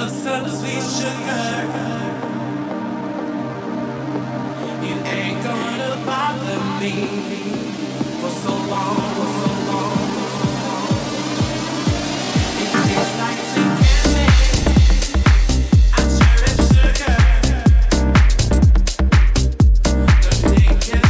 of some sweet sugar. You ain't gonna bother me for so long, for so long. It tastes like candy. I cherish sugar. The biggest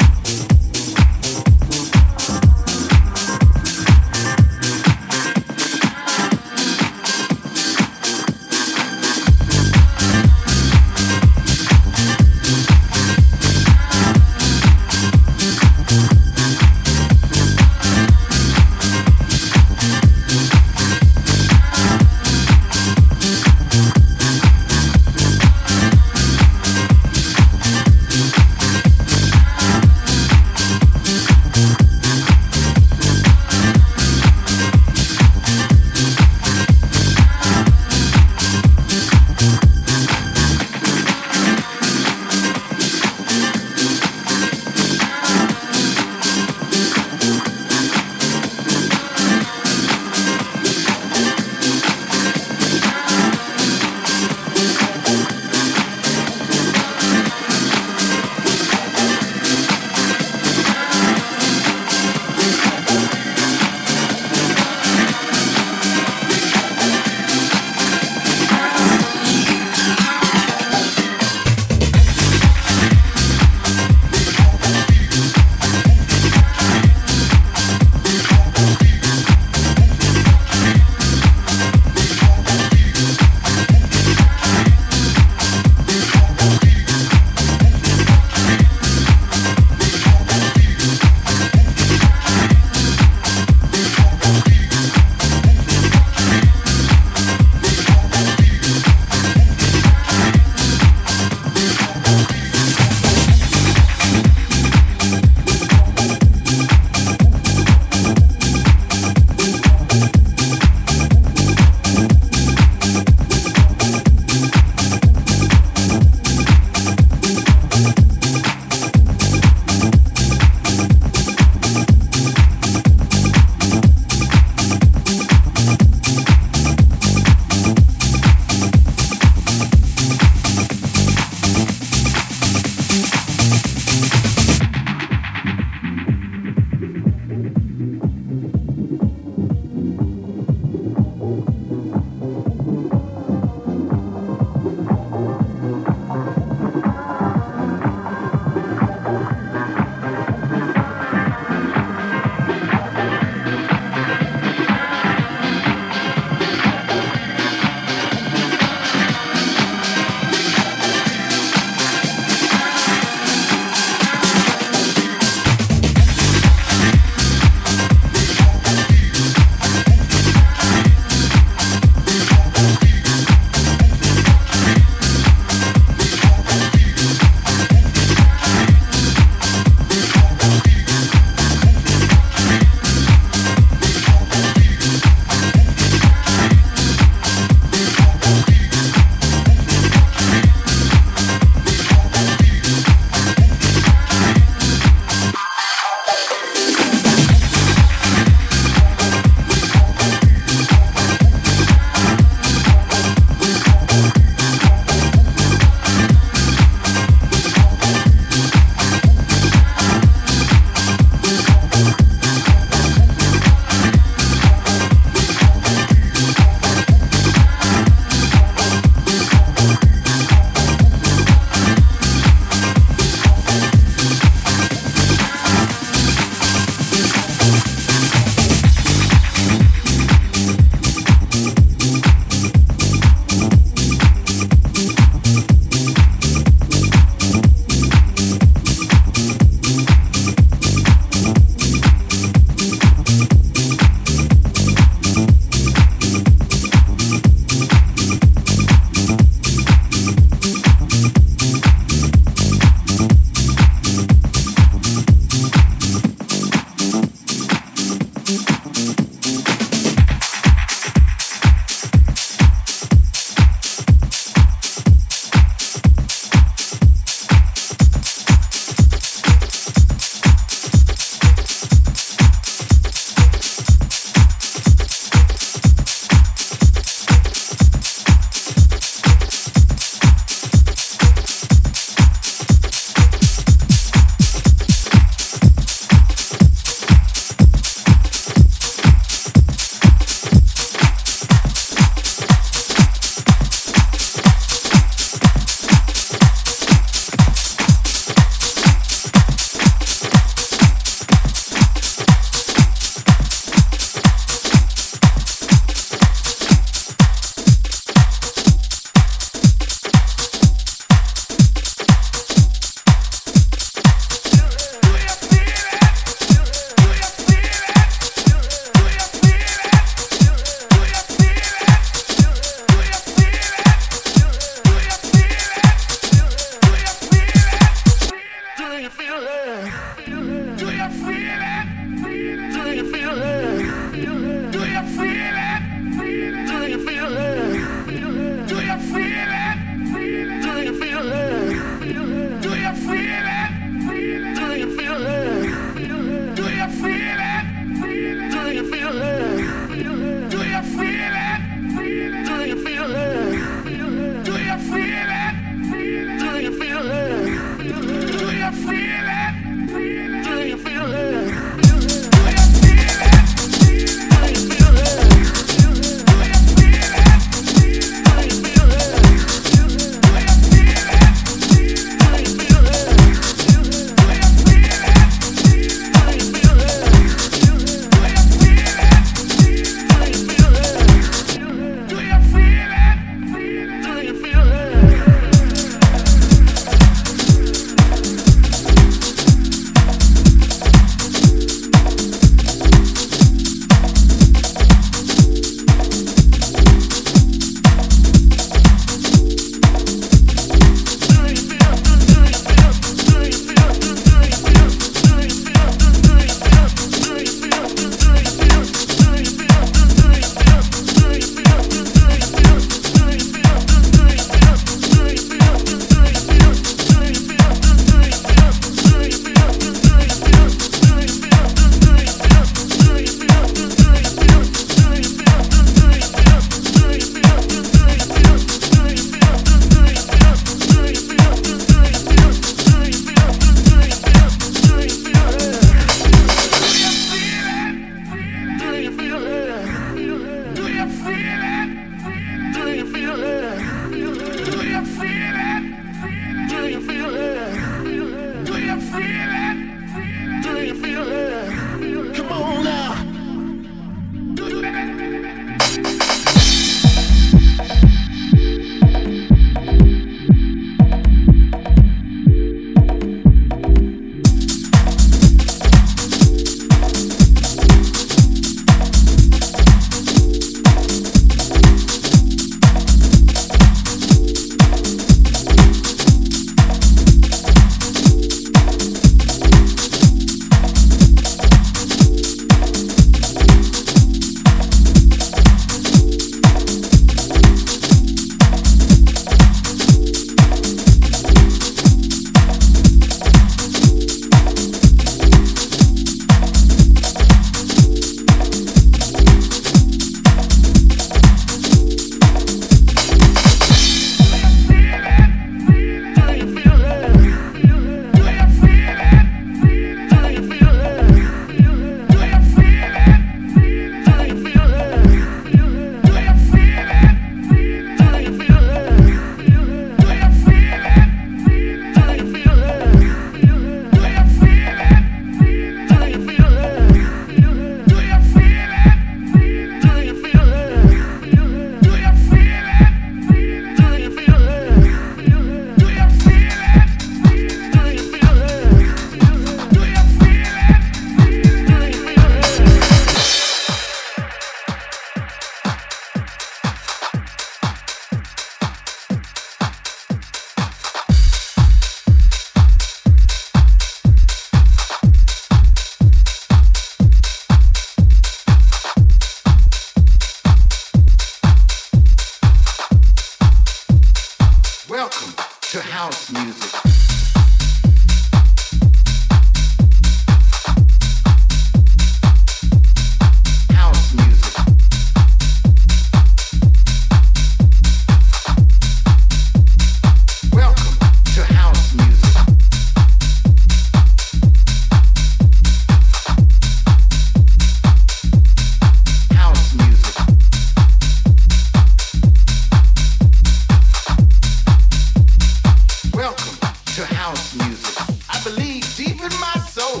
to house music. I believe deep in my soul.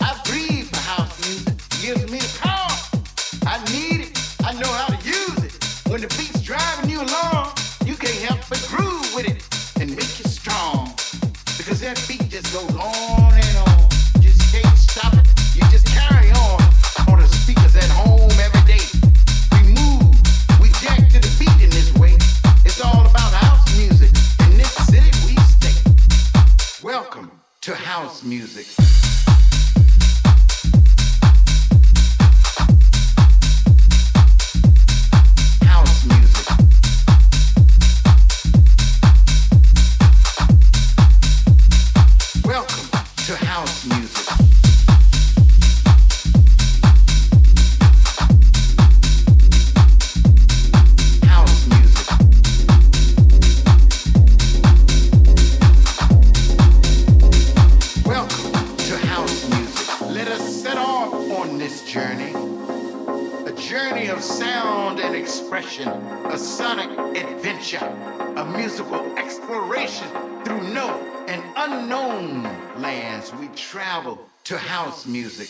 I breathe for house music. Gives me the power. I need it. I know how to use it. When the beat's driving you along, you can't help but groove with it and make it strong. Because that beat just goes on and on. You just can't stop it. You just carry on the speakers at home every day. We move. We jack to the beat in this way. It's all about house music. In this city we stay. Welcome to house music. A sonic adventure, a musical exploration through known and unknown lands. We travel to house music.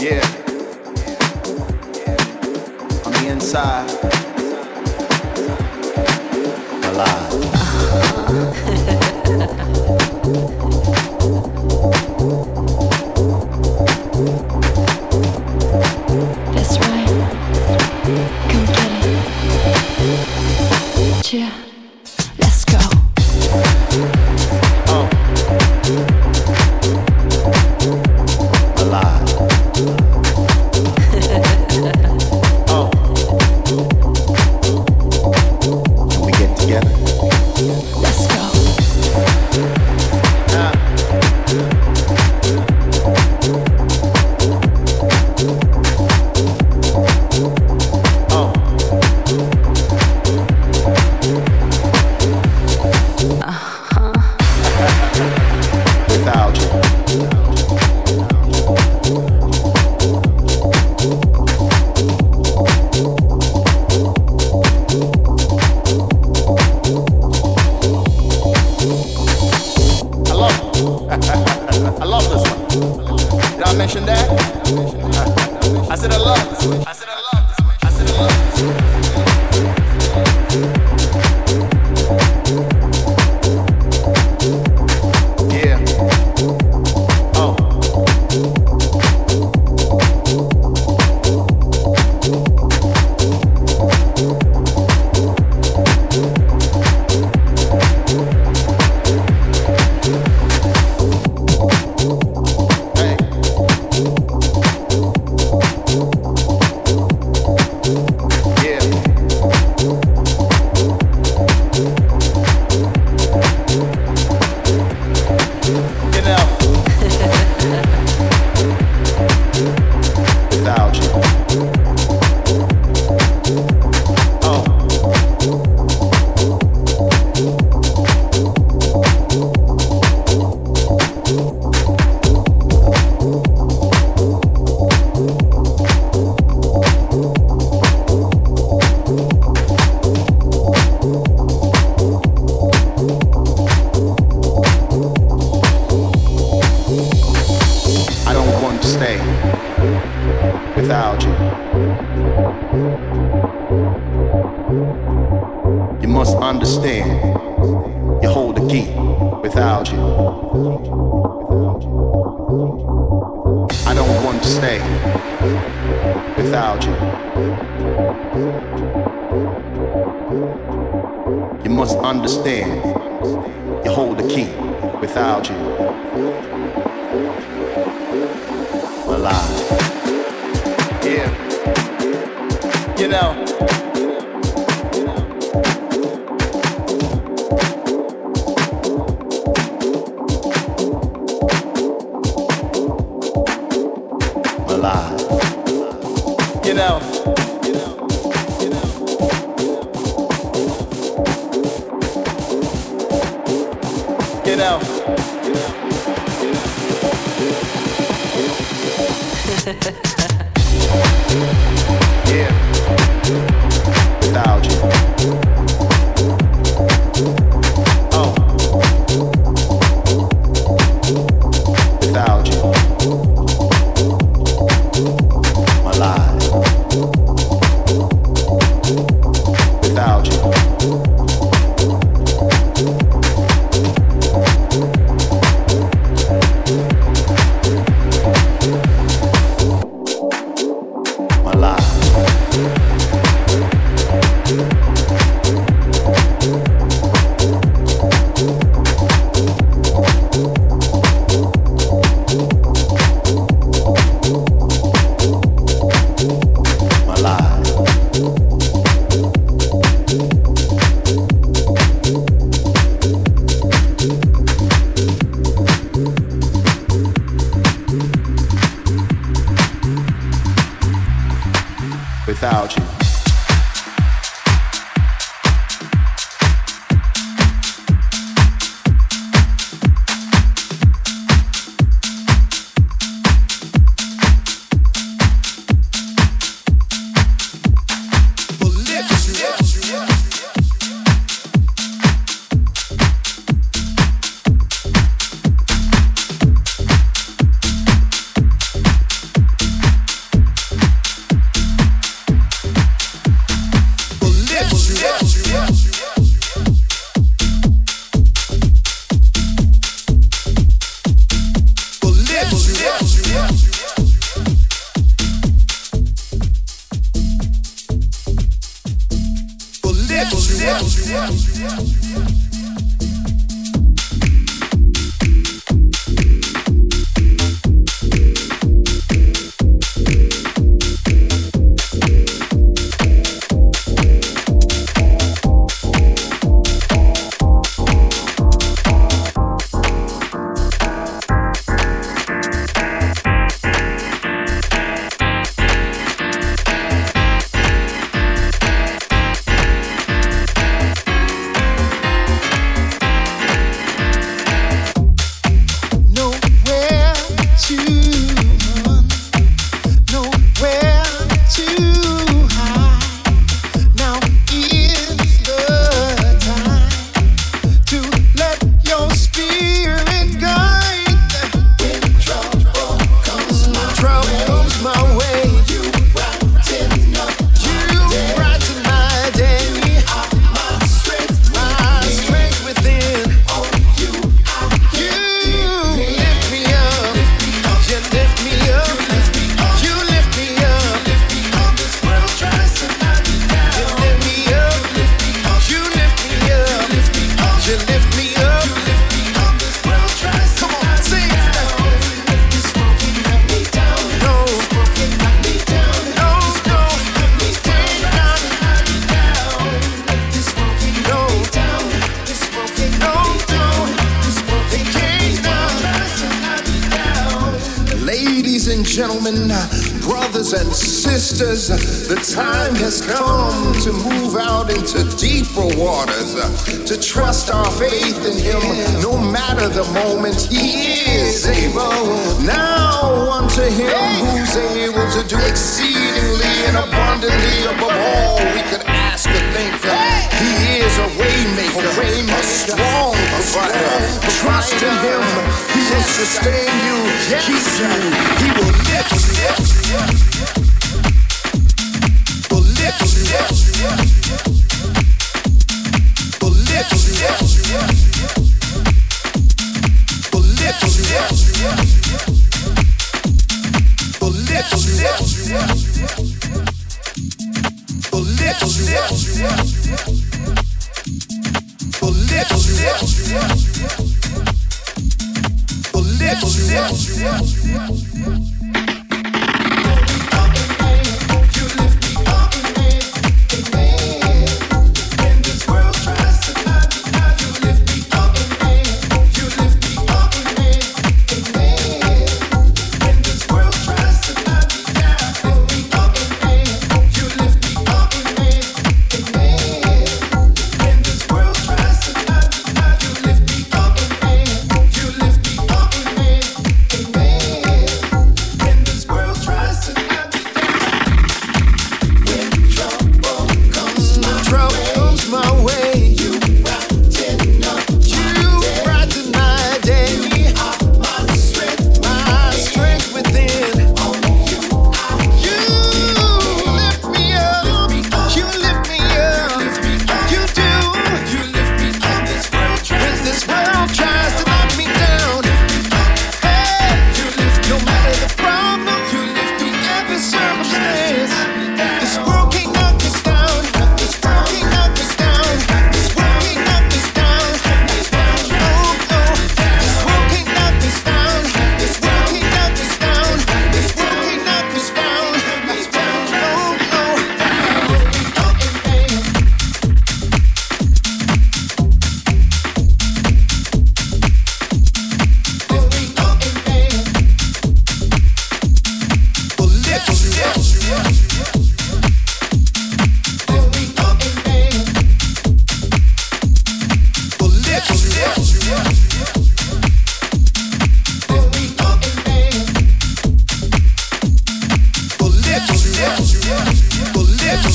Yeah. On the inside, alive. That's right. Come get it. Cheer.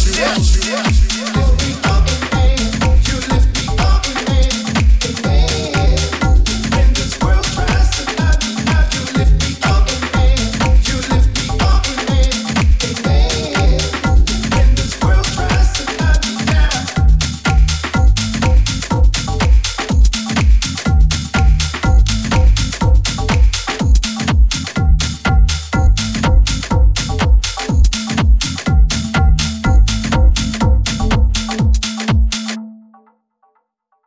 Yeah.